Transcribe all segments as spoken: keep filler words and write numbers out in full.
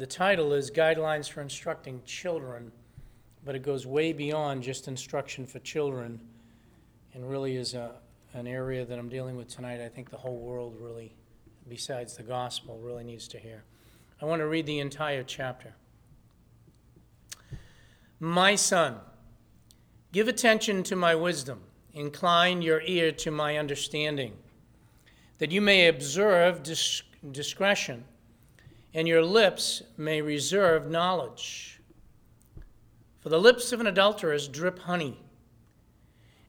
the title is Guidelines for Instructing Children, but it goes way beyond just instruction for children and really is a, an area that I'm dealing with tonight. I think the whole world really, besides the gospel, really needs to hear. I want to read the entire chapter. My son, give attention to my wisdom, incline your ear to my understanding, that you may observe dis- discretion, and your lips may reserve knowledge. For the lips of an adulteress drip honey,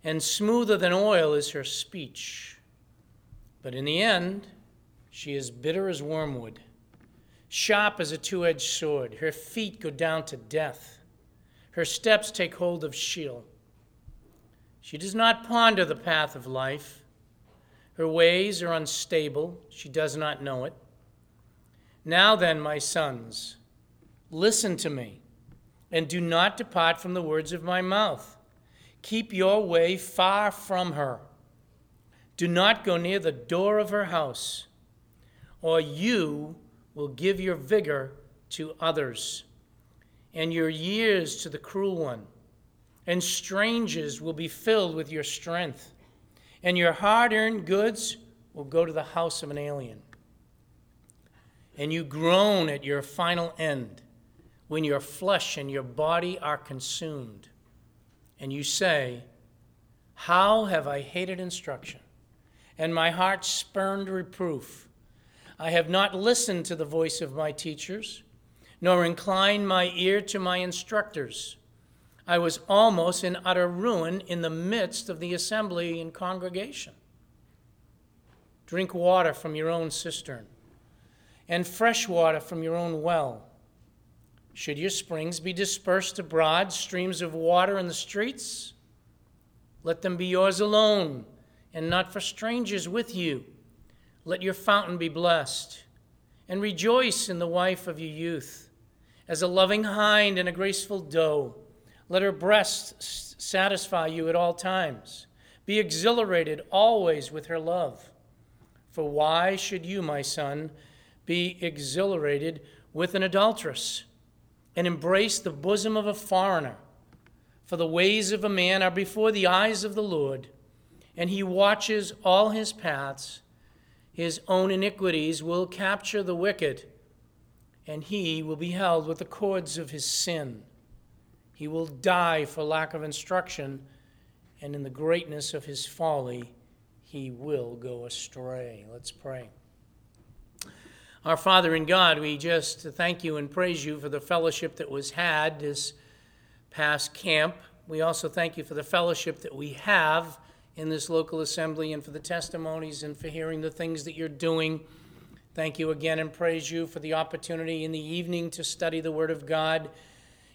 and smoother than oil is her speech. But in the end, she is bitter as wormwood, sharp as a two-edged sword. Her feet go down to death. Her steps take hold of Sheol. She does not ponder the path of life. Her ways are unstable. She does not know it. Now then, my sons, listen to me, and do not depart from the words of my mouth. Keep your way far from her. Do not go near the door of her house, or you will give your vigor to others, and your years to the cruel one. And strangers will be filled with your strength, and your hard-earned goods will go to the house of an alien. And you groan at your final end, when your flesh and your body are consumed. And you say, how have I hated instruction, and my heart spurned reproof. I have not listened to the voice of my teachers, nor inclined my ear to my instructors. I was almost in utter ruin in the midst of the assembly and congregation. Drink water from your own cistern, and fresh water from your own well. Should your springs be dispersed abroad, streams of water in the streets? Let them be yours alone, and not for strangers with you. Let your fountain be blessed, and rejoice in the wife of your youth, as a loving hind and a graceful doe. Let her breasts satisfy you at all times. Be exhilarated always with her love. For why should you, my son, be exhilarated with an adulteress, and embrace the bosom of a foreigner? For the ways of a man are before the eyes of the Lord, and he watches all his paths. His own iniquities will capture the wicked, and he will be held with the cords of his sin. He will die for lack of instruction, and in the greatness of his folly, he will go astray. Let's pray. Our Father in God, we just thank you and praise you for the fellowship that was had this past camp. We also thank you for the fellowship that we have in this local assembly and for the testimonies and for hearing the things that you're doing. Thank you again and praise you for the opportunity in the evening to study the Word of God.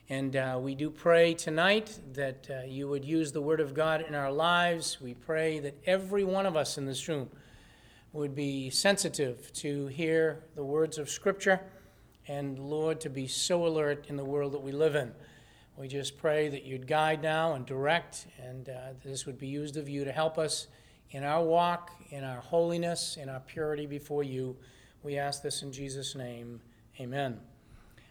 And uh, we do pray tonight that uh, you would use the Word of God in our lives. We pray that every one of us in this room would be sensitive to hear the words of Scripture and, Lord, to be so alert in the world that we live in. We just pray that you'd guide now and direct, and uh, this would be used of you to help us in our walk, in our holiness, in our purity before you. We ask this in Jesus' name. Amen.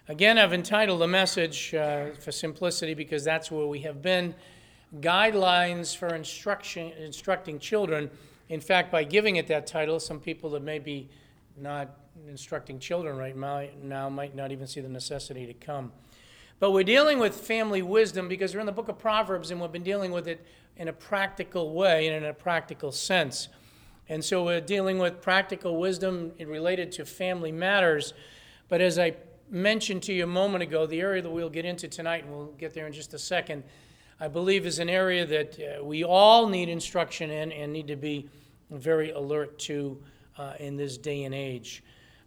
Again, I've entitled the message, uh, for simplicity, because that's where we have been, Guidelines for Instruction, Instructing Children. In fact, by giving it that title, some people that may be not instructing children right now might not even see the necessity to come. But we're dealing with family wisdom because we're in the book of Proverbs, and we've been dealing with it in a practical way and in a practical sense. And so we're dealing with practical wisdom related to family matters. But as I mentioned to you a moment ago, the area that we'll get into tonight, and we'll get there in just a second, I believe is an area that uh, we all need instruction in and need to be very alert to uh, in this day and age.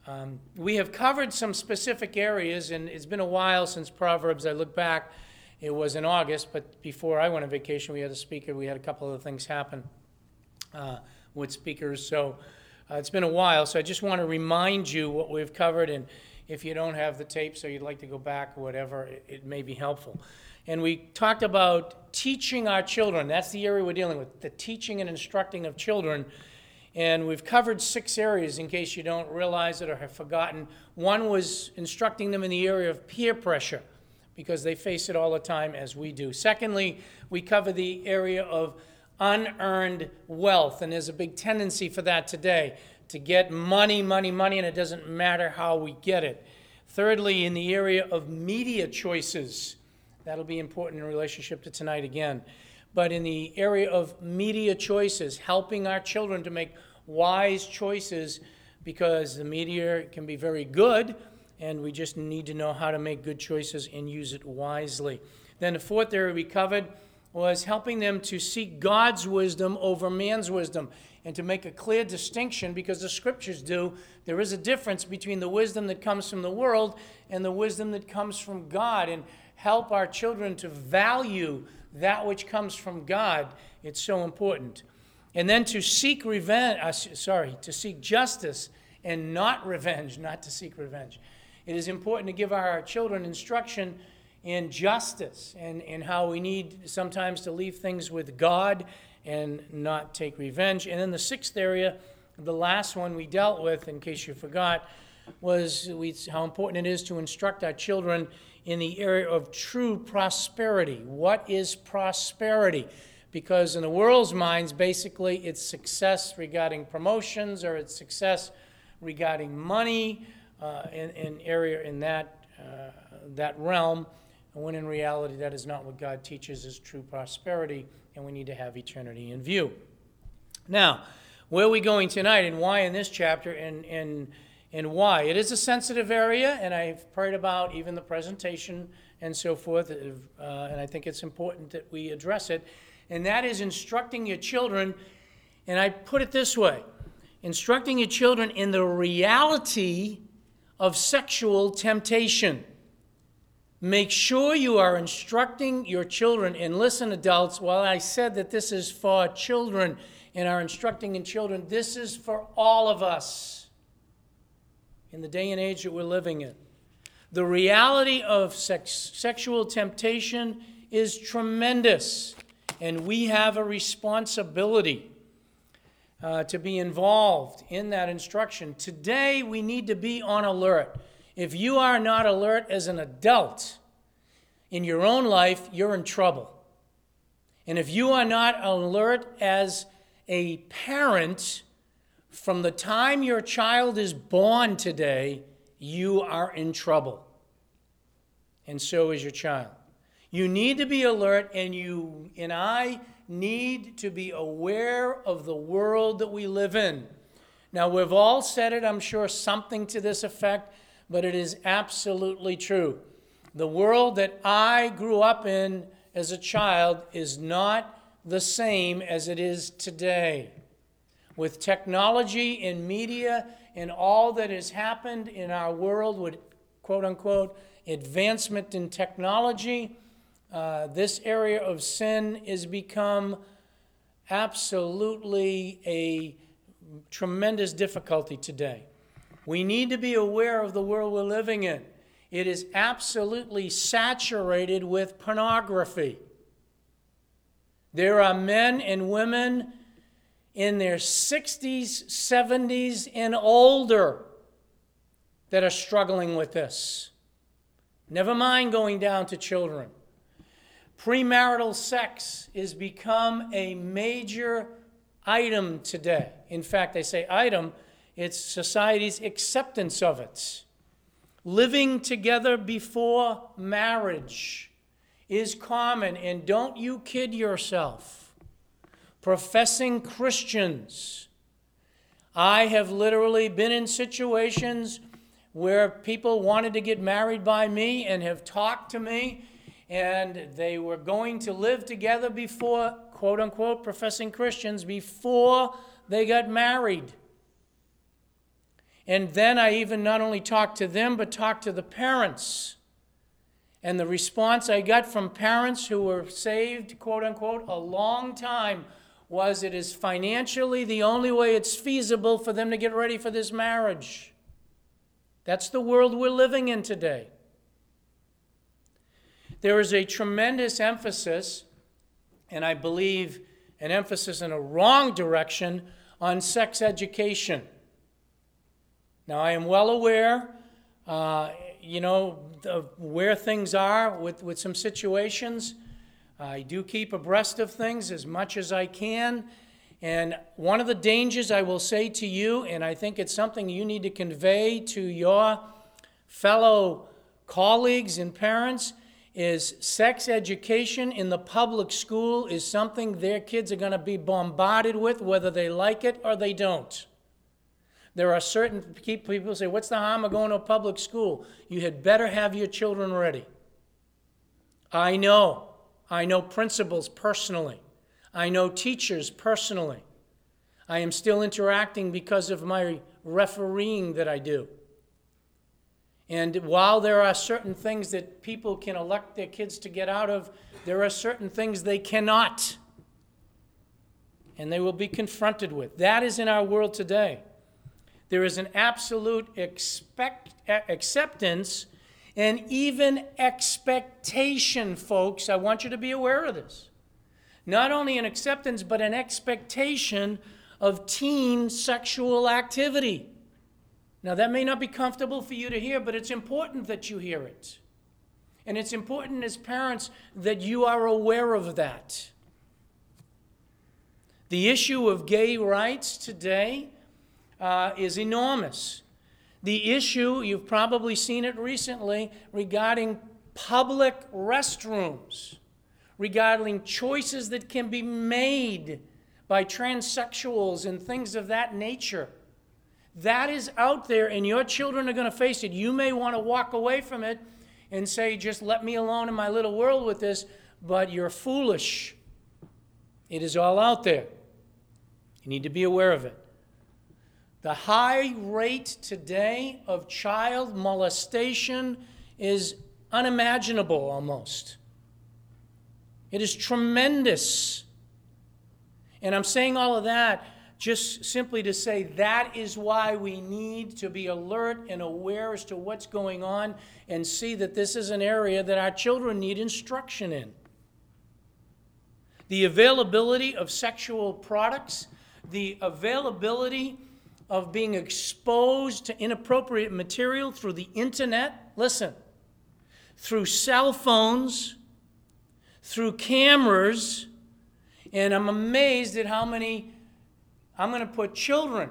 Um, we have covered some specific areas, and it's been a while since Proverbs. I look back, it was in August, but before I went on vacation, we had a speaker. We had a couple of things happen uh, with speakers, so uh, it's been a while. So I just want to remind you what we've covered, and if you don't have the tapes or you'd like to go back or whatever, it, it may be helpful. And we talked about teaching our children. That's the area we're dealing with, the teaching and instructing of children. And we've covered six areas in case you don't realize it or have forgotten. One was instructing them in the area of peer pressure, because they face it all the time as we do. Secondly, we cover the area of unearned wealth, and there's a big tendency for that today, to get money, money, money, and it doesn't matter how we get it. Thirdly, in the area of media choices, that'll be important in relationship to tonight again. But in the area of media choices, helping our children to make wise choices, because the media can be very good, and we just need to know how to make good choices and use it wisely. Then the fourth area we covered was helping them to seek God's wisdom over man's wisdom, and to make a clear distinction, because the scriptures do. There is a difference between the wisdom that comes from the world and the wisdom that comes from God, and help our children to value that which comes from God. It's so important. And then to seek revenge, uh, sorry, to seek justice and not revenge, not to seek revenge. It is important to give our children instruction in justice, and, and how we need sometimes to leave things with God and not take revenge. And then the sixth area, the last one we dealt with, in case you forgot, was we, how important it is to instruct our children in the area of true prosperity. What is prosperity? Because in the world's minds, basically, it's success regarding promotions, or it's success regarding money, uh, in, in area in that uh, that realm. When in reality, that is not what God teaches as true prosperity, and we need to have eternity in view. Now, where are we going tonight, and why in this chapter, and, and, and why? It is a sensitive area, and I've prayed about even the presentation and so forth, uh, and I think it's important that we address it, and that is instructing your children, and I put it this way, instructing your children in the reality of sexual temptation. Make sure you are instructing your children, and listen, adults, while I said that this is for children and are instructing in children, this is for all of us in the day and age that we're living in. The reality of sex, sexual temptation is tremendous, and we have a responsibility uh, to be involved in that instruction. Today, we need to be on alert. If you are not alert as an adult in your own life, you're in trouble. And if you are not alert as a parent, from the time your child is born today, you are in trouble. And so is your child. You need to be alert, and you and I need to be aware of the world that we live in. Now, we've all said it, I'm sure, something to this effect, but it is absolutely true. The world that I grew up in as a child is not the same as it is today. With technology and media and all that has happened in our world with, quote unquote, advancement in technology, uh, this area of sin has become absolutely a tremendous difficulty today. We need to be aware of the world we're living in. It is absolutely saturated with pornography. There are men and women in their sixties, seventies, and older that are struggling with this. Never mind going down to children. Premarital sex has become a major item today. In fact, I say item, it's society's acceptance of it. Living together before marriage is common, and don't you kid yourself. Professing Christians, I have literally been in situations where people wanted to get married by me and have talked to me, and they were going to live together before, quote unquote, professing Christians, before they got married. And then I even not only talked to them, but talked to the parents. And the response I got from parents who were saved, quote unquote, a long time was, it is financially the only way it's feasible for them to get ready for this marriage. That's the world we're living in today. There is a tremendous emphasis, and I believe an emphasis in a wrong direction, on sex education. Now, I am well aware, uh, you know, of where things are with, with some situations. I do keep abreast of things as much as I can. And one of the dangers I will say to you, and I think it's something you need to convey to your fellow colleagues and parents, is sex education in the public school is something their kids are going to be bombarded with, whether they like it or they don't. There are certain people say, what's the harm of going to a public school? You had better have your children ready. I know. I know principals personally. I know teachers personally. I am still interacting because of my refereeing that I do. And while there are certain things that people can elect their kids to get out of, there are certain things they cannot. And they will be confronted with. That is in our world today. There is an absolute expect, acceptance and even expectation, folks. I want you to be aware of this. Not only an acceptance, but an expectation of teen sexual activity. Now, that may not be comfortable for you to hear, but it's important that you hear it. And it's important as parents that you are aware of that. The issue of gay rights today uh, is enormous. The issue, you've probably seen it recently, regarding public restrooms, regarding choices that can be made by transsexuals and things of that nature. That is out there, and your children are going to face it. You may want to walk away from it and say, just let me alone in my little world with this, but you're foolish. It is all out there. You need to be aware of it. The high rate today of child molestation is unimaginable almost. It is tremendous. And I'm saying all of that just simply to say that is why we need to be alert and aware as to what's going on and see that this is an area that our children need instruction in. The availability of sexual products, the availability of being exposed to inappropriate material through the internet, listen, through cell phones, through cameras, and I'm amazed at how many I'm going to put children.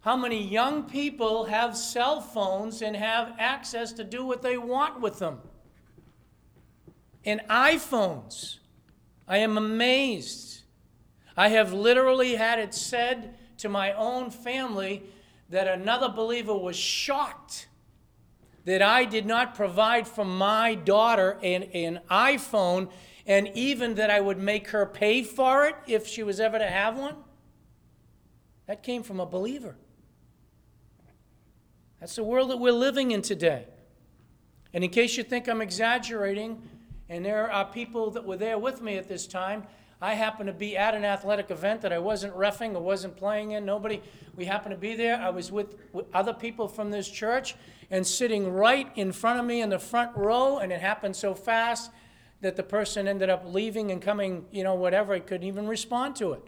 How many young people have cell phones and have access to do what they want with them? And iPhones. I am amazed. I have literally had it said to my own family that another believer was shocked that I did not provide for my daughter an, an iPhone, and even that I would make her pay for it if she was ever to have one. That came from a believer. That's the world that we're living in today. And in case you think I'm exaggerating, and there are people that were there with me at this time, I happened to be at an athletic event that I wasn't reffing or wasn't playing in. Nobody, we happened to be there. I was with, with other people from this church, and sitting right in front of me in the front row, and it happened so fast that the person ended up leaving and coming, you know, whatever. I couldn't even respond to it.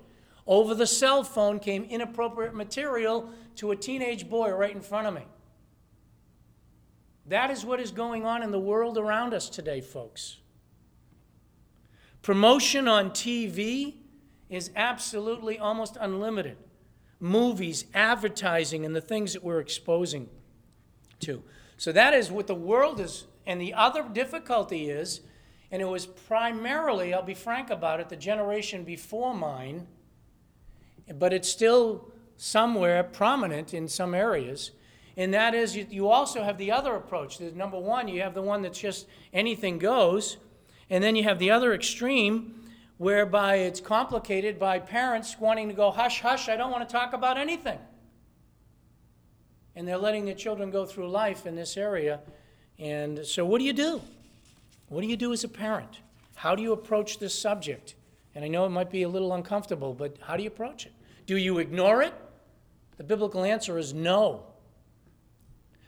Over the cell phone came inappropriate material to a teenage boy right in front of me. That is what is going on in the world around us today, folks. Promotion on T V is absolutely almost unlimited. Movies, advertising, and the things that we're exposing to. So that is what the world is. And the other difficulty is, and it was primarily, I'll be frank about it, the generation before mine, but it's still somewhere prominent in some areas. And that is, you, you also have the other approach. There's number one, you have the one that's just anything goes. And then you have the other extreme, whereby it's complicated by parents wanting to go, hush, hush, I don't want to talk about anything. And they're letting their children go through life in this area. And so what do you do? What do you do as a parent? How do you approach this subject? And I know it might be a little uncomfortable, but how do you approach it? Do you ignore it? The biblical answer is no.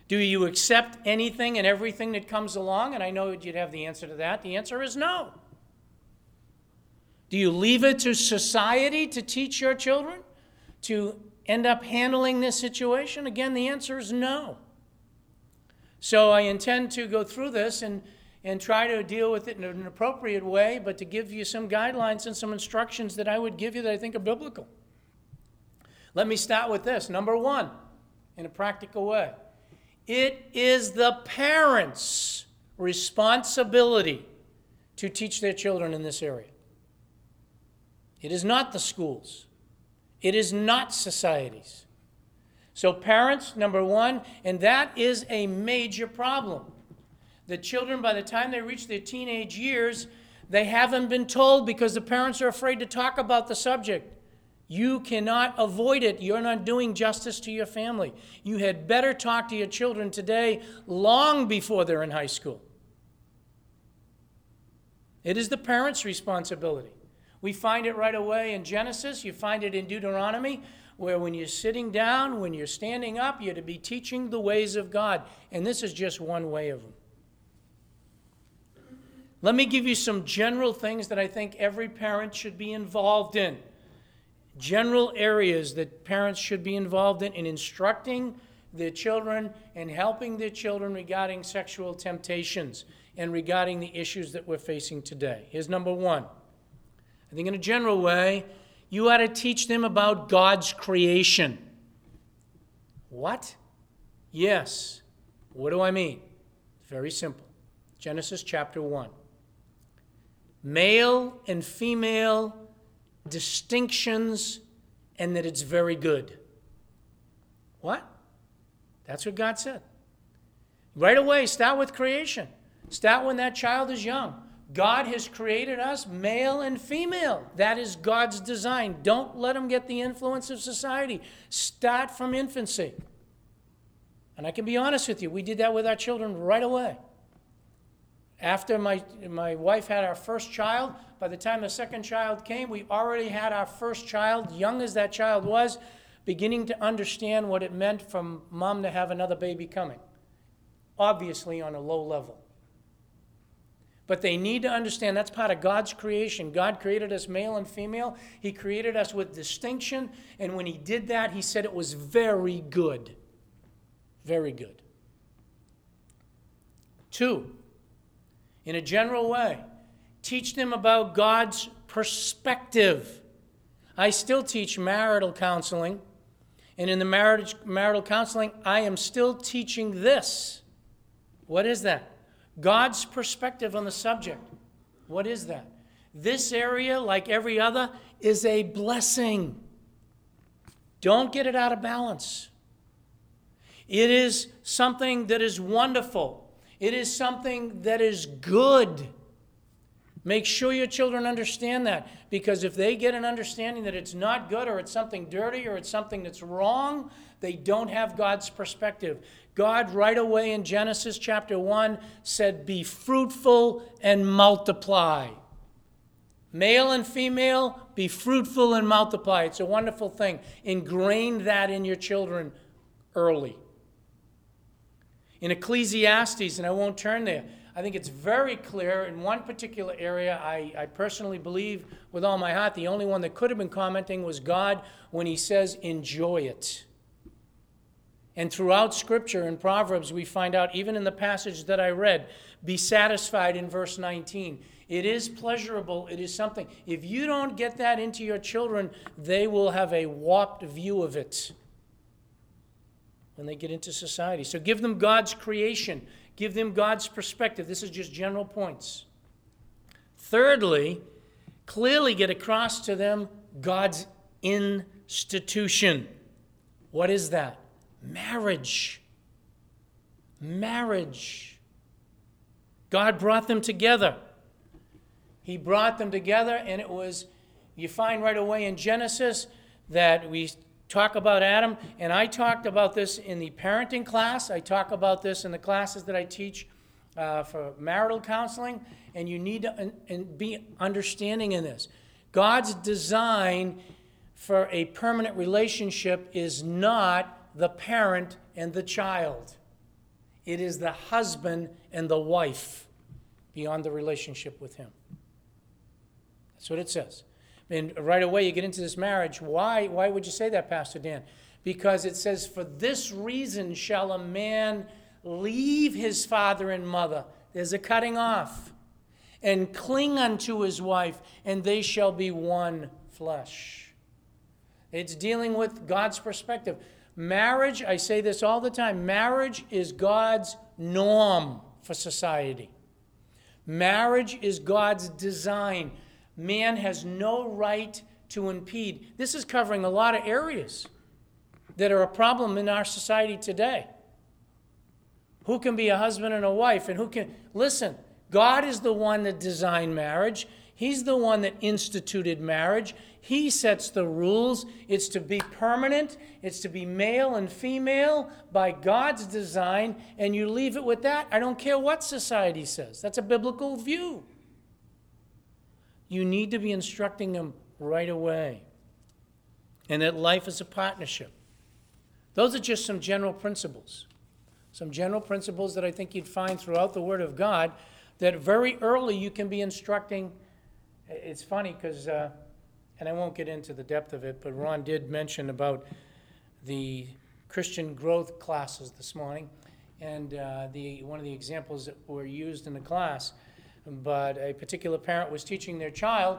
Do you accept anything and everything that comes along? And I know you'd have the answer to that. The answer is no. Do you leave it to society to teach your children? to end up handling this situation? Again, the answer is no. So I intend to go through this and, and try to deal with it in an appropriate way, but to give you some guidelines and some instructions that I would give you that I think are biblical. Let me start with this. Number one, in a practical way, it is the parents' responsibility to teach their children in this area. It is not the schools. It is not society's. So parents, number one, and that is a major problem. The children, by the time they reach their teenage years, they haven't been told because the parents are afraid to talk about the subject. You cannot avoid it. You're not doing justice to your family. You had better talk to your children today, long before they're in high school. It is the parents' responsibility. We find it right away in Genesis. You find it in Deuteronomy, where when you're sitting down, when you're standing up, you're to be teaching the ways of God. And this is just one way of them. Let me give you some general things that I think every parent should be involved in. General areas that parents should be involved in in instructing their children and helping their children regarding sexual temptations and regarding the issues that we're facing today. Here's number one. I think in a general way, you ought to teach them about God's creation. What? Yes. What do I mean? Very simple. Genesis chapter one. Male and female distinctions, and that it's very good. What? That's what God said. Right away, start with creation. Start when that child is young. God has created us male and female. That is God's design. Don't let them get the influence of society. Start from infancy. And I can be honest with you, we did that with our children right away. After my, my wife had our first child, by the time the second child came, we already had our first child, young as that child was, beginning to understand what it meant for mom to have another baby coming, obviously on a low level. But they need to understand that's part of God's creation. God created us male and female. He created us with distinction, and when he did that, he said it was very good. Very good. Two, in a general way, teach them about God's perspective. I still teach marital counseling, and in the marriage, marital counseling, I am still teaching this. What is that? God's perspective on the subject. What is that? This area, like every other, is a blessing. Don't get it out of balance. It is something that is wonderful. It is something that is good. Make sure your children understand that, because if they get an understanding that it's not good or it's something dirty or it's something that's wrong, they don't have God's perspective. God right away in Genesis chapter one said, be fruitful and multiply. Male and female, be fruitful and multiply. It's a wonderful thing. Ingrain that in your children early. In Ecclesiastes, and I won't turn there, I think it's very clear in one particular area. I, I personally believe with all my heart the only one that could have been commenting was God when he says, enjoy it. And throughout Scripture and Proverbs, we find out, even in the passage that I read, be satisfied in verse nineteen. It is pleasurable. It is something. If you don't get that into your children, they will have a warped view of it when they get into society. So give them God's creation. Give them God's perspective. This is just general points. Thirdly, clearly get across to them God's institution. What is that? Marriage. Marriage. God brought them together. He brought them together, and it was, you find right away in Genesis that we talk about Adam, and I talked about this in the parenting class. I talk about this in the classes that I teach uh, for marital counseling, and you need to un- and be understanding in this. God's design for a permanent relationship is not the parent and the child. It is the husband and the wife beyond the relationship with him. That's what it says. and right away you get into this marriage. Why? Why would you say that, Pastor Dan? Because it says, for this reason shall a man leave his father and mother. There's a cutting off. And cling unto his wife, and they shall be one flesh. It's dealing with God's perspective. Marriage, I say this all the time, marriage is God's norm for society. Marriage is God's design. Man has no right to impede. This is covering a lot of areas that are a problem in our society today. Who can be a husband and a wife, and who can... Listen, God is the one that designed marriage. He's the one that instituted marriage. He sets the rules. It's to be permanent. It's to be male and female by God's design, and you leave it with that. I don't care what society says. That's a biblical view. You need to be instructing them right away, and that life is a partnership. Those are just some general principles, some general principles that I think you'd find throughout the Word of God that very early you can be instructing. It's funny because, uh, and I won't get into the depth of it, but Ron did mention about the Christian growth classes this morning, and uh, the one of the examples that were used in the class, but a particular parent was teaching their child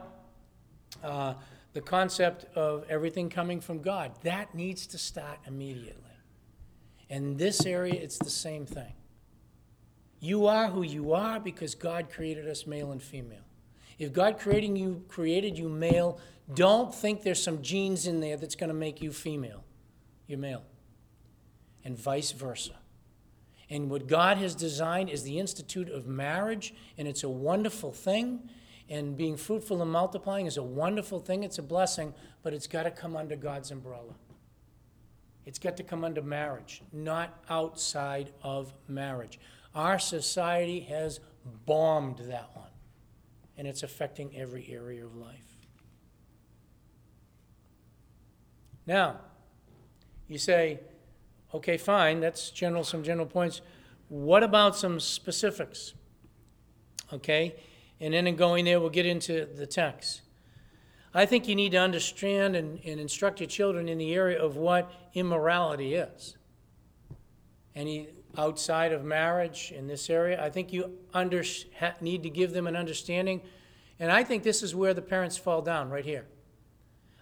uh, the concept of everything coming from God. That needs to start immediately. In this area, it's the same thing. You are who you are because God created us male and female. If God creating you, created you male, don't think there's some genes in there that's going to make you female. You're male. And vice versa. And what God has designed is the institute of marriage, and it's a wonderful thing. And being fruitful and multiplying is a wonderful thing. It's a blessing, but it's got to come under God's umbrella. It's got to come under marriage, not outside of marriage. Our society has bombed that one, and it's affecting every area of life. Now, you say, okay, fine, that's general, some general points. What about some specifics? Okay, and then in going there, we'll get into the text. I think you need to understand and, and instruct your children in the area of what immorality is. And he... outside of marriage in this area. I think you under, ha, need to give them an understanding. And I think this is where the parents fall down, right here.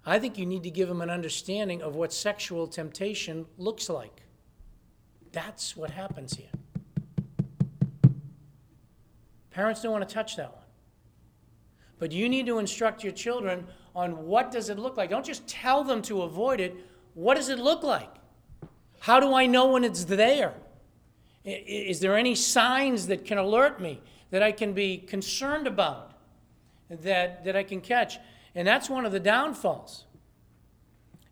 I think you need to give them an understanding of what sexual temptation looks like. That's what happens here. Parents don't want to touch that one. But you need to instruct your children on what does it look like. Don't just tell them to avoid it. What does it look like? How do I know when it's there? Is there any signs that can alert me, that I can be concerned about, that, that I can catch? And that's one of the downfalls.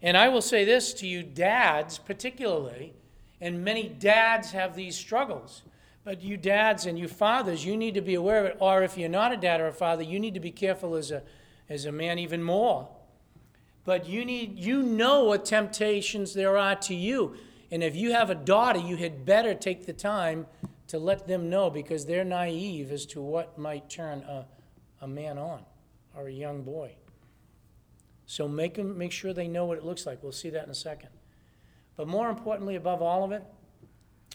And I will say this to you dads particularly, and many dads have these struggles, but you dads and you fathers, you need to be aware of it, or if you're not a dad or a father, you need to be careful as a, as a man even more. But you need, you know what temptations there are to you. And if you have a daughter, you had better take the time to let them know, because they're naive as to what might turn a, a man on or a young boy. So make them, make sure they know what it looks like. We'll see that in a second. But more importantly, above all of it,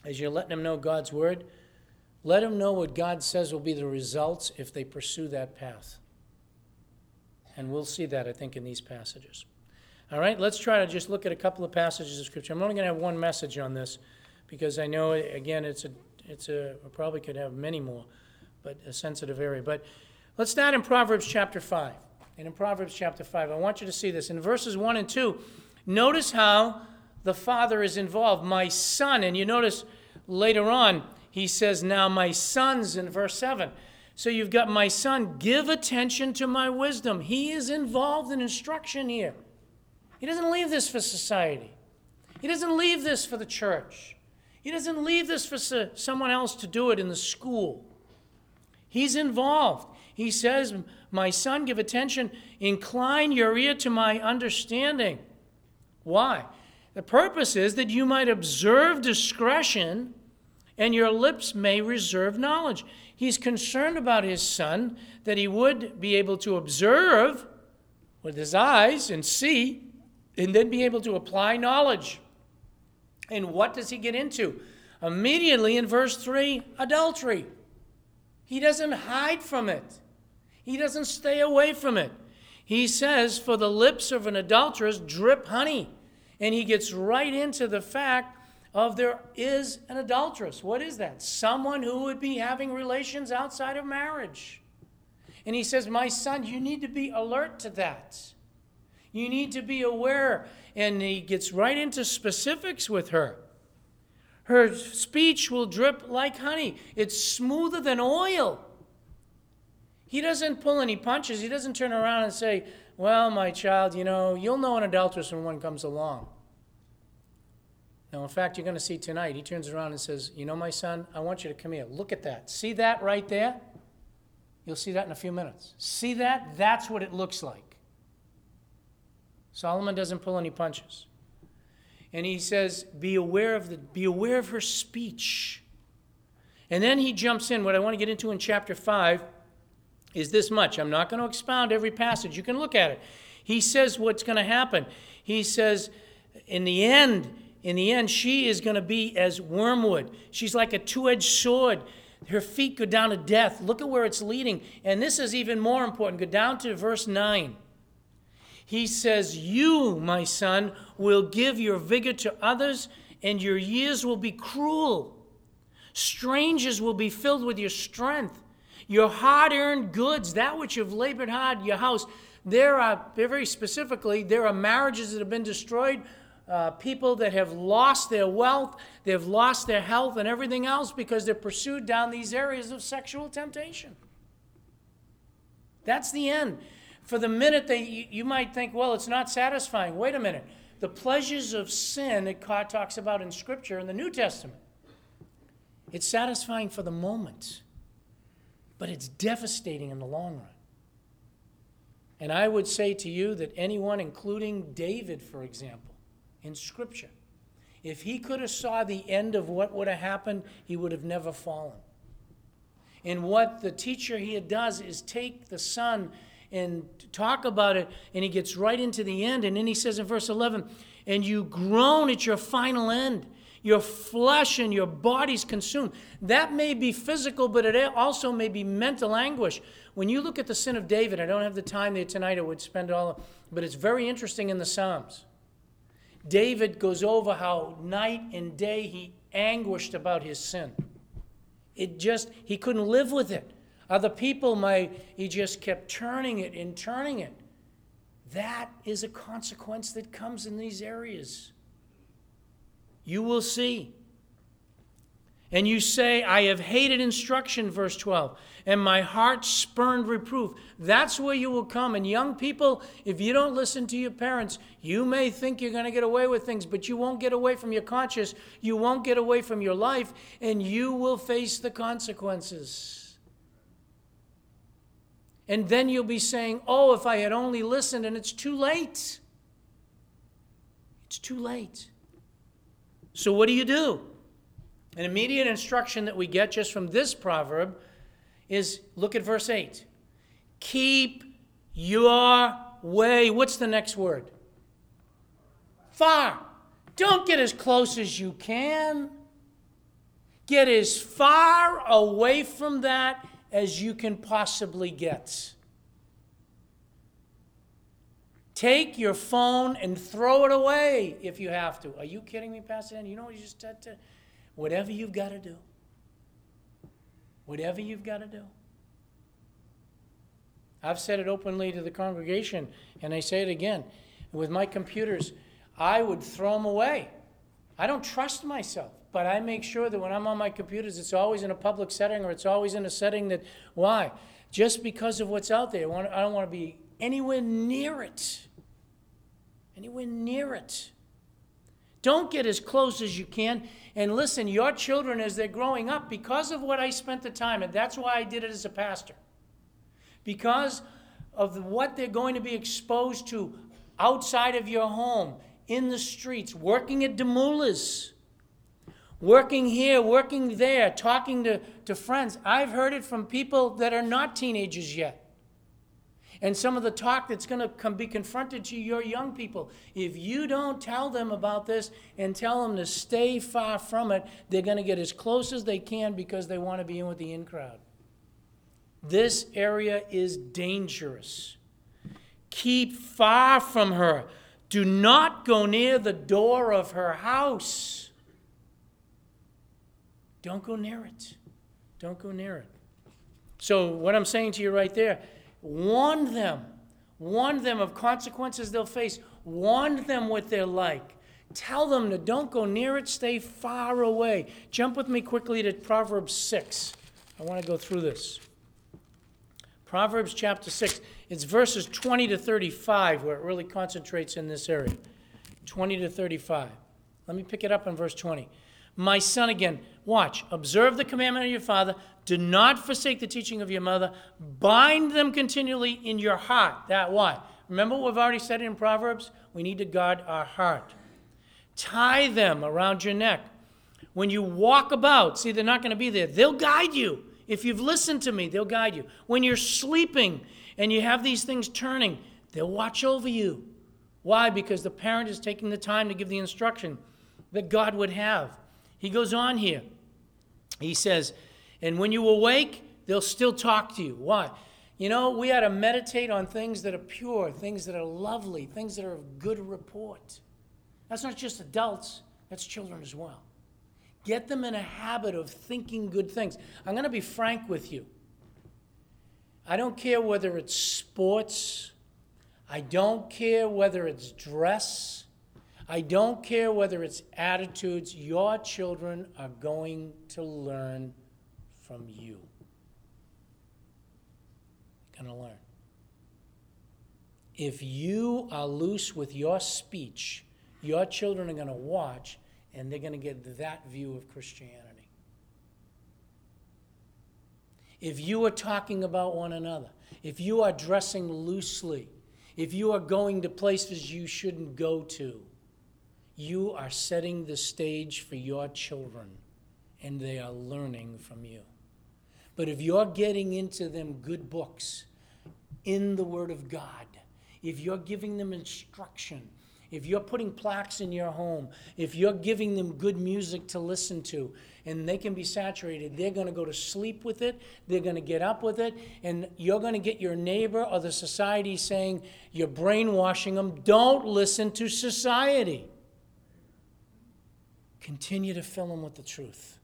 as you're letting them know God's word, let them know what God says will be the results if they pursue that path. And we'll see that, I think, in these passages. All right, let's try to just look at a couple of passages of Scripture. I'm only going to have one message on this because I know, again, it's a, it's a, we probably could have many more, but a sensitive area. But let's start in Proverbs chapter five. And in Proverbs chapter five, I want you to see this. In verses one and two, notice how the father is involved. My son, and you notice later on, he says, now my sons in verse seven. So you've got my son, give attention to my wisdom. He is involved in instruction here. He doesn't leave this for society. He doesn't leave this for the church. He doesn't leave this for so- someone else to do it in the school. He's involved. He says, my son, give attention. Incline your ear to my understanding. Why? The purpose is that you might observe discretion and your lips may reserve knowledge. He's concerned about his son, that he would be able to observe with his eyes and see, and then be able to apply knowledge. And what does he get into? Immediately in verse three, adultery. He doesn't hide from it. He doesn't stay away from it. He says, for the lips of an adulteress drip honey. And he gets right into the fact of there is an adulteress. What is that? Someone who would be having relations outside of marriage. And he says, my son, you need to be alert to that. You need to be aware. And he gets right into specifics with her. Her speech will drip like honey. It's smoother than oil. He doesn't pull any punches. He doesn't turn around and say, well, my child, you know, you'll know an adulteress when one comes along. Now, in fact, you're going to see tonight, he turns around and says, you know, my son, I want you to come here. Look at that. See that right there? You'll see that in a few minutes. See that? That's what it looks like. Solomon doesn't pull any punches. And he says, be aware of the, be aware of her speech. And then he jumps in. What I want to get into in chapter five is this much. I'm not going to expound every passage. You can look at it. He says what's going to happen. He says, in the end, in the end, she is going to be as wormwood. She's like a two-edged sword. Her feet go down to death. Look at where it's leading. And this is even more important. Go down to verse nine. He says, you, my son, will give your vigor to others, and your years will be cruel. Strangers will be filled with your strength. Your hard-earned goods, that which you've labored hard, your house. There are, very specifically, there are marriages that have been destroyed, uh, people that have lost their wealth, they've lost their health and everything else because they're pursued down these areas of sexual temptation. That's the end. For the minute, they, you, you might think, well, it's not satisfying. Wait a minute. The pleasures of sin that God talks about in Scripture in the New Testament, it's satisfying for the moment, but it's devastating in the long run. And I would say to you that anyone, including David, for example, in Scripture, if he could have saw the end of what would have happened, he would have never fallen. And what the teacher here does is take the son and talk about it, and he gets right into the end, and then he says in verse eleven, and you groan at your final end, your flesh and your body's consumed. That may be physical, but it also may be mental anguish. When you look at the sin of David, I don't have the time there tonight, I would spend all of it, but it's very interesting in the Psalms. David goes over how night and day he anguished about his sin. It just, he couldn't live with it. Other people might, he just kept turning it and turning it. That is a consequence that comes in these areas. You will see. And you say, I have hated instruction, verse twelve, and my heart spurned reproof. That's where you will come. And young people, if you don't listen to your parents, you may think you're going to get away with things, but you won't get away from your conscience. You won't get away from your life, and you will face the consequences. And then you'll be saying, oh, if I had only listened, and it's too late. It's too late. So what do you do? An immediate instruction that we get just from this proverb is, look at verse eight. Keep your way. What's the next word? Far. Don't get as close as you can. Get as far away from that as you can possibly get. Take your phone and throw it away if you have to. Are you kidding me, Pastor Dan? You know what you just said to? Whatever you've got to do. Whatever you've got to do. I've said it openly to the congregation, and I say it again. With my computers, I would throw them away. I don't trust myself. But I make sure that when I'm on my computers, it's always in a public setting, or it's always in a setting that, why? Just because of what's out there. I, want, I don't want to be anywhere near it. Anywhere near it. Don't get as close as you can. And listen, your children, as they're growing up, because of what I spent the time, and that's why I did it as a pastor, because of the, what they're going to be exposed to outside of your home, in the streets, working at Demoulas, working here, working there, talking to, to friends. I've heard it from people that are not teenagers yet. And some of the talk that's going to come be confronted to your young people, if you don't tell them about this and tell them to stay far from it, they're going to get as close as they can because they want to be in with the in crowd. This area is dangerous. Keep far from her. Do not go near the door of her house. Don't go near it. Don't go near it. So what I'm saying to you right there, warn them. Warn them of consequences they'll face. Warn them what they're like. Tell them to don't go near it. Stay far away. Jump with me quickly to Proverbs six. I want to go through this. Proverbs chapter six, it's verses twenty to thirty-five where it really concentrates in this area. twenty to thirty-five. Let me pick it up in verse twenty. My son, again, watch. Observe the commandment of your father. Do not forsake the teaching of your mother. Bind them continually in your heart. That what? Remember what we've already said in Proverbs? We need to guard our heart. Tie them around your neck. When you walk about, see, they're not going to be there. They'll guide you. If you've listened to me, they'll guide you. When you're sleeping and you have these things turning, they'll watch over you. Why? Because the parent is taking the time to give the instruction that God would have. He goes on here. He says, and when you awake, they'll still talk to you. Why? You know, we ought to meditate on things that are pure, things that are lovely, things that are of good report. That's not just adults, that's children as well. Get them in a habit of thinking good things. I'm going to be frank with you. I don't care whether it's sports. I don't care whether it's dress. I don't care whether it's attitudes. Your children are going to learn from you. They're going to learn. If you are loose with your speech, your children are going to watch, and they're going to get that view of Christianity. If you are talking about one another, if you are dressing loosely, if you are going to places you shouldn't go to, you are setting the stage for your children, and they are learning from you. But if you're getting into them good books, in the Word of God, if you're giving them instruction, if you're putting plaques in your home, if you're giving them good music to listen to, and they can be saturated, they're going to go to sleep with it, they're going to get up with it, and you're going to get your neighbor or the society saying, you're brainwashing them. Don't listen to society. Continue to fill them with the truth.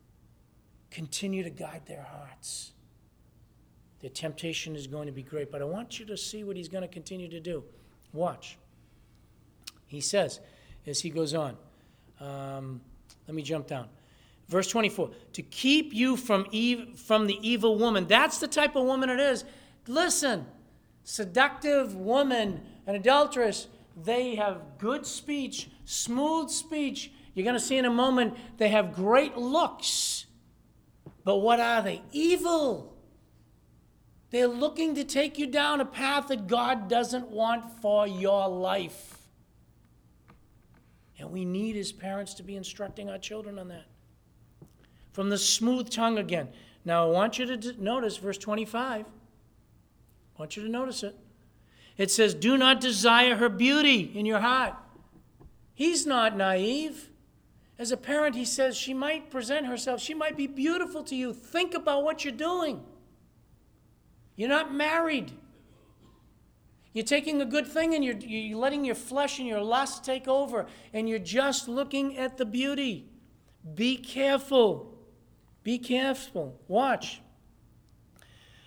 Continue to guide their hearts. Their temptation is going to be great, but I want you to see what he's going to continue to do. Watch. He says, as he goes on, um, let me jump down. Verse twenty-four, to keep you from ev- from the evil woman. That's the type of woman it is. Listen, seductive woman, an adulteress, they have good speech, smooth speech. You're going to see in a moment they have great looks. But what are they? Evil. They're looking to take you down a path that God doesn't want for your life. And we need, as parents, to be instructing our children on that. From the smooth tongue again. Now, I want you to d- notice verse twenty-five. I want you to notice it. It says, do not desire her beauty in your heart. He's not naive. As a parent, he says, she might present herself. She might be beautiful to you. Think about what you're doing. You're not married. You're taking a good thing and you're, you're letting your flesh and your lust take over, and you're just looking at the beauty. Be careful. Be careful. Watch.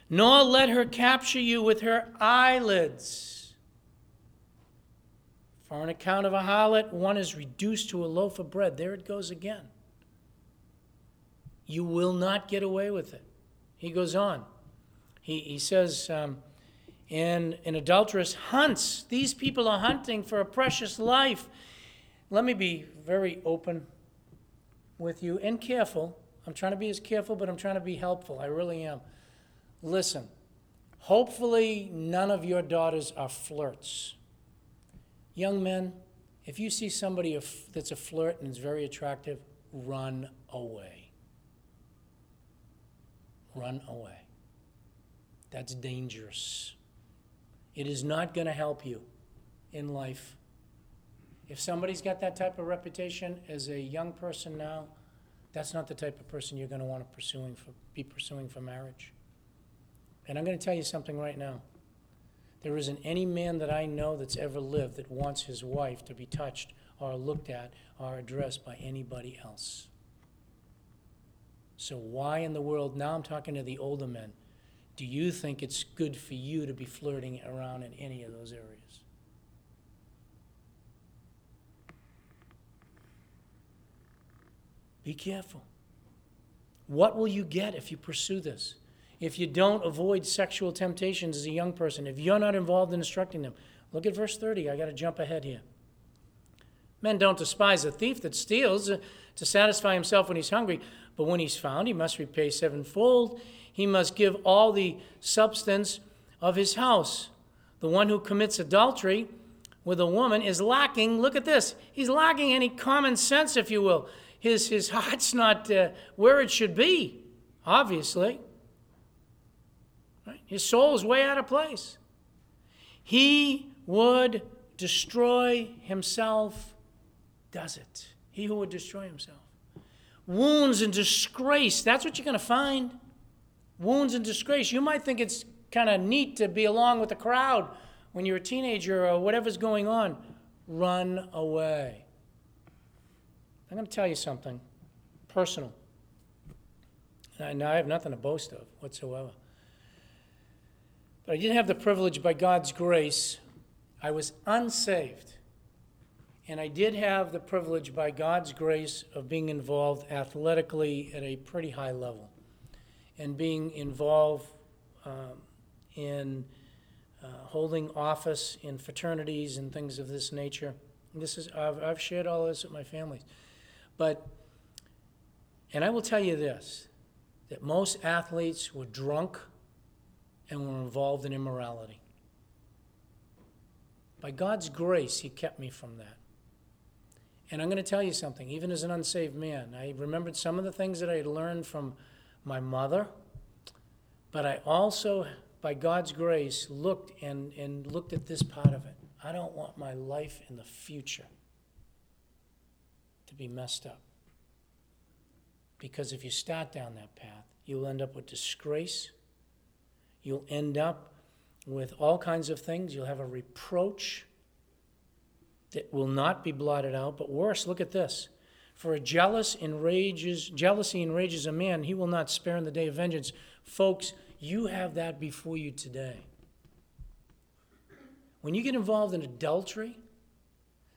Nor let her capture you with her eyelids. For an account of a harlot, one is reduced to a loaf of bread. There it goes again. You will not get away with it. He goes on. He, he says... Um, And an adulteress hunts. These people are hunting for a precious life. Let me be very open with you and careful. I'm trying to be as careful, but I'm trying to be helpful. I really am. Listen, hopefully none of your daughters are flirts. Young men, if you see somebody that's a flirt and is very attractive, run away. Run away. That's dangerous. It is not going to help you in life. If somebody's got that type of reputation as a young person now, that's not the type of person you're going to want to pursuing for, be pursuing for marriage. And I'm going to tell you something right now. There isn't any man that I know that's ever lived that wants his wife to be touched or looked at or addressed by anybody else. So why in the world, now I'm talking to the older men, do you think it's good for you to be flirting around in any of those areas? Be careful. What will you get if you pursue this? If you don't avoid sexual temptations as a young person, if you're not involved in instructing them, look at verse thirty. I got to jump ahead here. Men, don't despise a thief that steals to satisfy himself when he's hungry, but when he's found, he must repay sevenfold. He must give all the substance of his house. The one who commits adultery with a woman is lacking, look at this, he's lacking any common sense, if you will. His, his heart's not uh, where it should be, obviously. Right? His soul is way out of place. He would destroy himself, does it. He who would destroy himself. Wounds and disgrace, that's what you're going to find. Wounds and disgrace. You might think it's kind of neat to be along with the crowd when you're a teenager or whatever's going on. Run away. I'm going to tell you something personal. And I have nothing to boast of whatsoever. But I did have the privilege, by God's grace, I was unsaved. And I did have the privilege, by God's grace, of being involved athletically at a pretty high level. And being involved um, in uh, holding office in fraternities and things of this nature. This is I've, I've shared all this with my families, but and I will tell you this: that most athletes were drunk and were involved in immorality. By God's grace, He kept me from that. And I'm going to tell you something. Even as an unsaved man, I remembered some of the things that I had learned from my mother, but I also, by God's grace, looked and, and looked at this part of it. I don't want my life in the future to be messed up. Because if you start down that path, you'll end up with disgrace. You'll end up with all kinds of things. You'll have a reproach that will not be blotted out. But worse, look at this. For a jealous enrages, jealousy enrages a man, he will not spare in the day of vengeance. Folks, you have that before you today. When you get involved in adultery,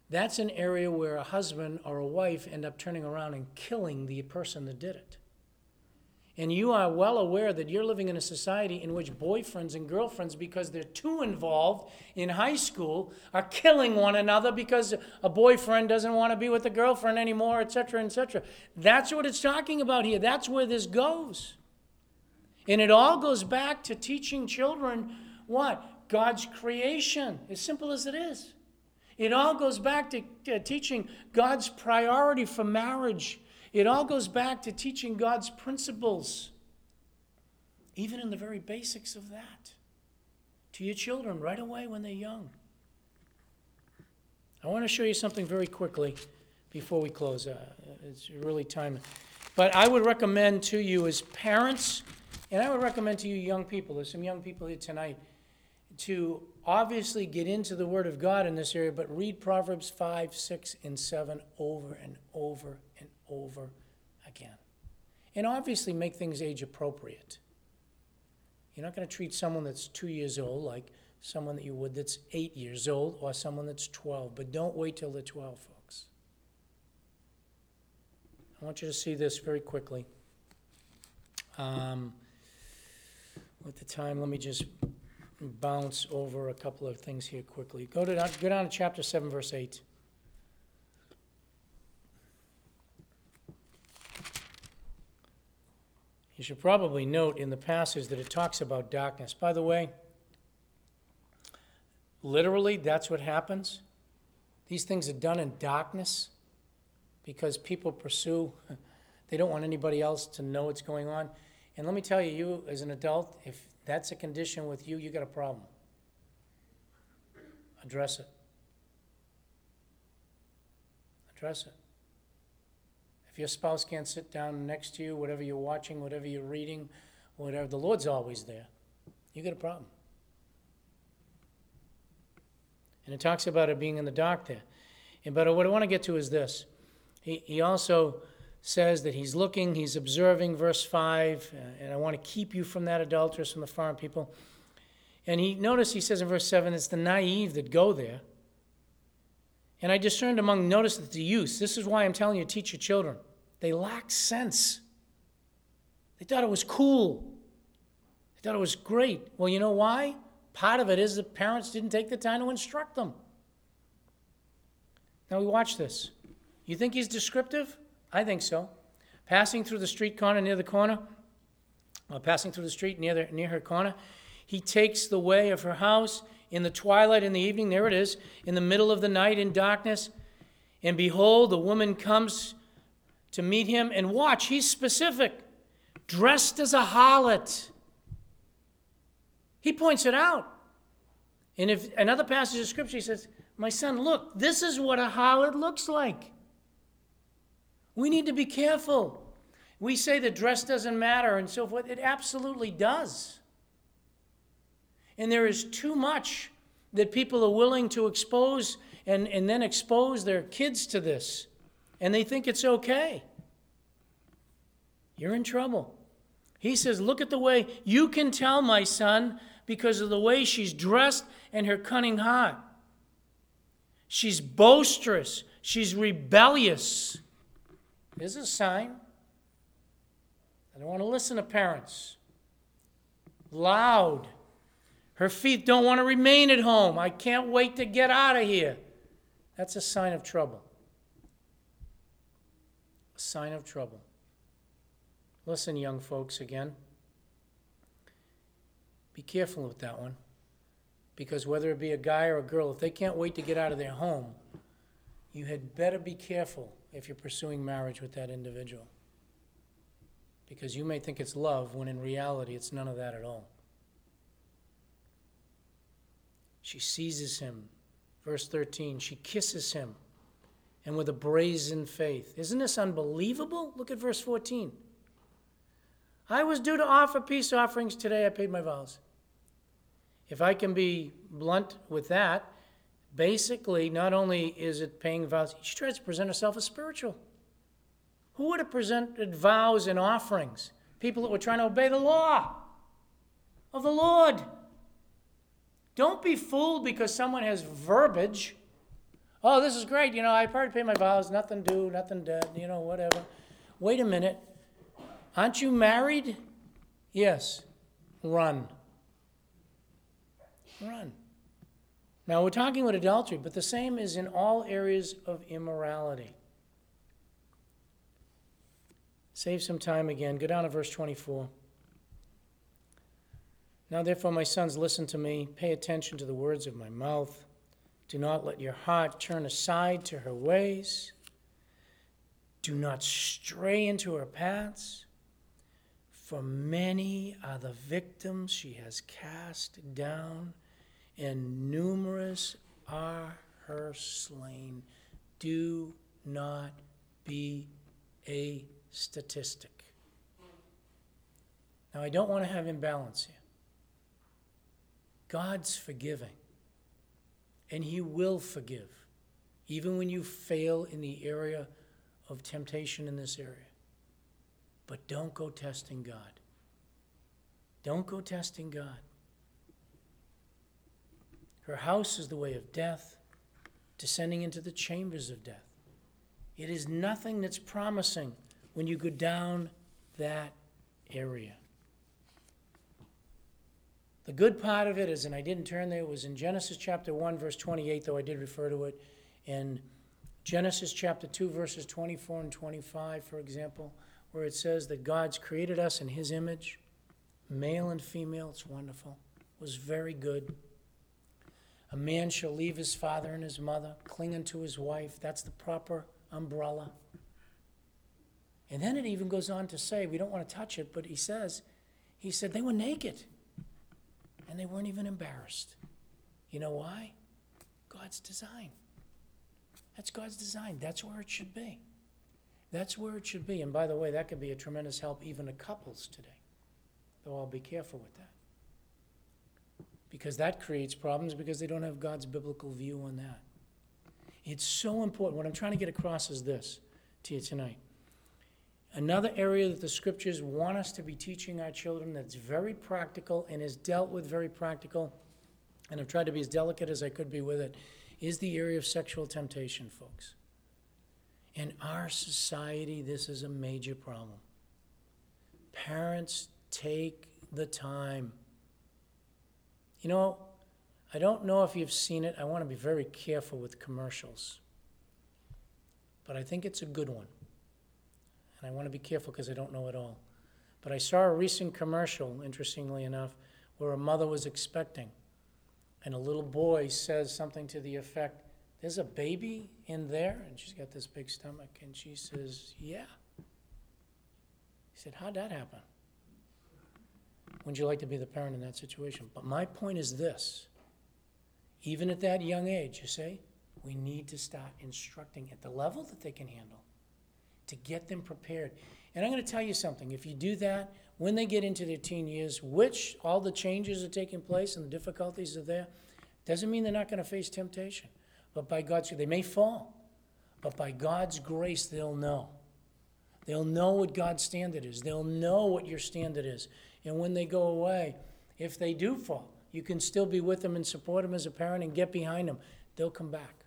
that's an area where a husband or a wife end up turning around and killing the person that did it. And you are well aware that you're living in a society in which boyfriends and girlfriends, because they're too involved in high school, are killing one another because a boyfriend doesn't want to be with a girlfriend anymore, et cetera, et cetera. That's what it's talking about here. That's where this goes. And it all goes back to teaching children what? God's creation, as simple as it is. It all goes back to uh, teaching God's priority for marriage. It all goes back to teaching God's principles, even in the very basics of that, to your children right away when they're young. I want to show you something very quickly before we close. Uh, it's really time. But I would recommend to you as parents, and I would recommend to you young people, there's some young people here tonight, to obviously get into the Word of God in this area, but read Proverbs five, six, and seven over and over and over again. And obviously make things age appropriate. You're not going to treat someone that's two years old like someone that you would that's eight years old or someone that's twelve, but don't wait till they're twelve, folks. I want you to see this very quickly. Um, with the time, let me just bounce over a couple of things here quickly. Go to go down to chapter seven, verse eight. You should probably note in the passage that it talks about darkness. By the way, literally, that's what happens. These things are done in darkness because people pursue, they don't want anybody else to know what's going on. And let me tell you, you as an adult, if that's a condition with you, you got a problem. address it. Address it. If your spouse can't sit down next to you, whatever you're watching, whatever you're reading, whatever, the Lord's always there. You got a problem. And it talks about it being in the dark there. And but what I want to get to is this. He, he also says that he's looking, he's observing, verse five, and I want to keep you from that adulteress, from the foreign people. And he notice he says in verse seven, it's the naive that go there. And I discerned among, notice that the youth, this is why I'm telling you, teach your children. They lack sense. They thought it was cool. They thought it was great. Well, you know why? Part of it is that parents didn't take the time to instruct them. Now we watch this. You think he's descriptive? I think so. Passing through the street corner near the corner, or passing through the street near the, near her corner, he takes the way of her house in the twilight, in the evening, there it is, in the middle of the night, in darkness. And behold, the woman comes to meet him. And watch, he's specific. Dressed as a harlot. He points it out. And if another passage of Scripture, he says, my son, look, this is what a harlot looks like. We need to be careful. We say that dress doesn't matter and so forth. It absolutely does. And there is too much that people are willing to expose and, and then expose their kids to this. And they think it's okay. You're in trouble. He says, look at the way you can tell, my son, because of the way she's dressed and her cunning heart. She's boisterous. She's rebellious. There's a sign. I don't want to listen to parents. Loud. Her feet don't want to remain at home. I can't wait to get out of here. That's a sign of trouble. A sign of trouble. Listen, young folks, again. Be careful with that one. Because whether it be a guy or a girl, if they can't wait to get out of their home, you had better be careful if you're pursuing marriage with that individual. Because you may think it's love when in reality it's none of that at all. She seizes him. Verse thirteen, she kisses him, and with a brazen faith. Isn't this unbelievable? Look at verse fourteen. I was due to offer peace offerings today. I paid my vows. If I can be blunt with that, basically, not only is it paying vows, she tries to present herself as spiritual. Who would have presented vows and offerings? People that were trying to obey the law of the Lord. Don't be fooled because someone has verbiage. Oh, this is great. You know, I probably pay my vows. Nothing due, nothing dead, you know, whatever. Wait a minute. Aren't you married? Yes. Run. Run. Now, we're talking about adultery, but the same is in all areas of immorality. Save some time again. Go down to verse twenty-four. Now, therefore, my sons, listen to me. Pay attention to the words of my mouth. Do not let your heart turn aside to her ways. Do not stray into her paths. For many are the victims she has cast down, and numerous are her slain. Do not be a statistic. Now, I don't want to have imbalance here. God's forgiving, and he will forgive, even when you fail in the area of temptation in this area. But don't go testing God. Don't go testing God. Her house is the way of death, descending into the chambers of death. It is nothing that's promising when you go down that area. The good part of it is, and I didn't turn there, it was in Genesis chapter one, verse twenty-eight, though I did refer to it, in Genesis chapter two, verses twenty-four and twenty-five, for example, where it says that God's created us in his image, male and female, it's wonderful, it was very good. A man shall leave his father and his mother, cling unto his wife. That's the proper umbrella. And then it even goes on to say, we don't want to touch it, but he says, he said they were naked. And they weren't even embarrassed. You know why? God's design. That's God's design. That's where it should be. That's where it should be. And by the way, that could be a tremendous help even to couples today, though I'll be careful with that. Because that creates problems because they don't have God's biblical view on that. It's so important. What I'm trying to get across is this to you tonight. Another area that the scriptures want us to be teaching our children that's very practical and is dealt with very practical, and I've tried to be as delicate as I could be with it, is the area of sexual temptation, folks. In our society, this is a major problem. Parents, take the time. You know, I don't know if you've seen it. I want to be very careful with commercials, but I think it's a good one. And I want to be careful because I don't know it all. But I saw a recent commercial, interestingly enough, where a mother was expecting, and a little boy says something to the effect, "There's a baby in there?" And she's got this big stomach, and she says, "Yeah." He said, "How'd that happen?" Wouldn't you like to be the parent in that situation? But my point is this. Even at that young age, you see, we need to start instructing at the level that they can handle to get them prepared. And I'm going to tell you something. If you do that, when they get into their teen years, which all the changes are taking place and the difficulties are there, doesn't mean they're not going to face temptation. But by God's grace, they may fall. But by God's grace, they'll know. They'll know what God's standard is. They'll know what your standard is. And when they go away, if they do fall, you can still be with them and support them as a parent and get behind them. They'll come back.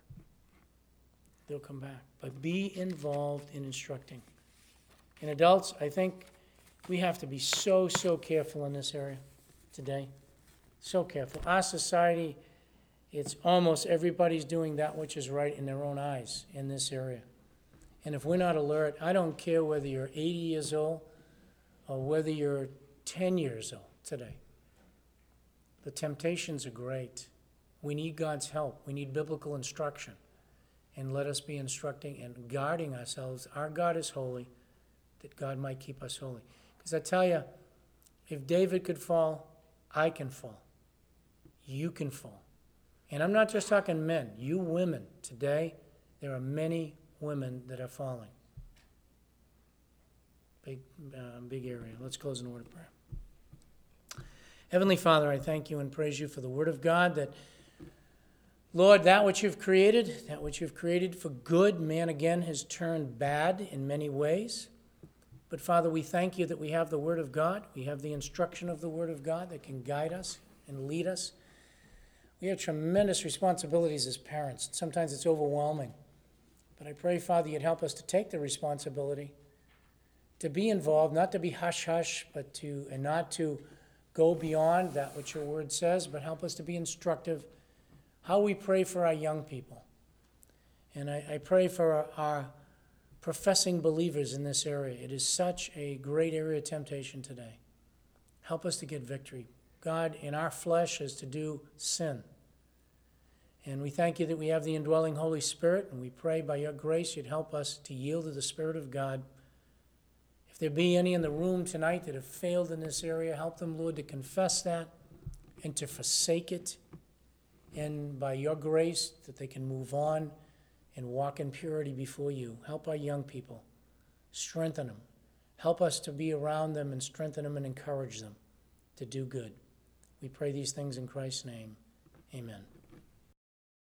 They'll come back. But be involved in instructing. And adults, I think we have to be so, so careful in this area today. So careful. Our society, it's almost everybody's doing that which is right in their own eyes in this area. And if we're not alert, I don't care whether you're eighty years old or whether you're ten years old today. The temptations are great. We need God's help. We need biblical instruction. And let us be instructing and guarding ourselves. Our God is holy, that God might keep us holy. Because I tell you, if David could fall, I can fall. You can fall. And I'm not just talking men. You women today, there are many women that are falling. Big, uh, big area. Let's close in a word of prayer. Heavenly Father, I thank you and praise you for the word of God that, Lord, that which you've created, that which you've created for good, man again has turned bad in many ways. But Father, we thank you that we have the word of God. We have the instruction of the word of God that can guide us and lead us. We have tremendous responsibilities as parents. Sometimes it's overwhelming. But I pray, Father, you'd help us to take the responsibility, to be involved, not to be hush-hush, but to and not to go beyond that which your word says, but help us to be instructive how we pray for our young people. And I, I pray for our, our professing believers in this area. It is such a great area of temptation today. Help us to get victory. God, in our flesh is to do sin. And we thank you that we have the indwelling Holy Spirit, and we pray by your grace you'd help us to yield to the Spirit of God. If there be any in the room tonight that have failed in this area, help them, Lord, to confess that and to forsake it. And by your grace that they can move on and walk in purity before you. Help our young people. Strengthen them. Help us to be around them and strengthen them and encourage them to do good. We pray these things in Christ's name. Amen.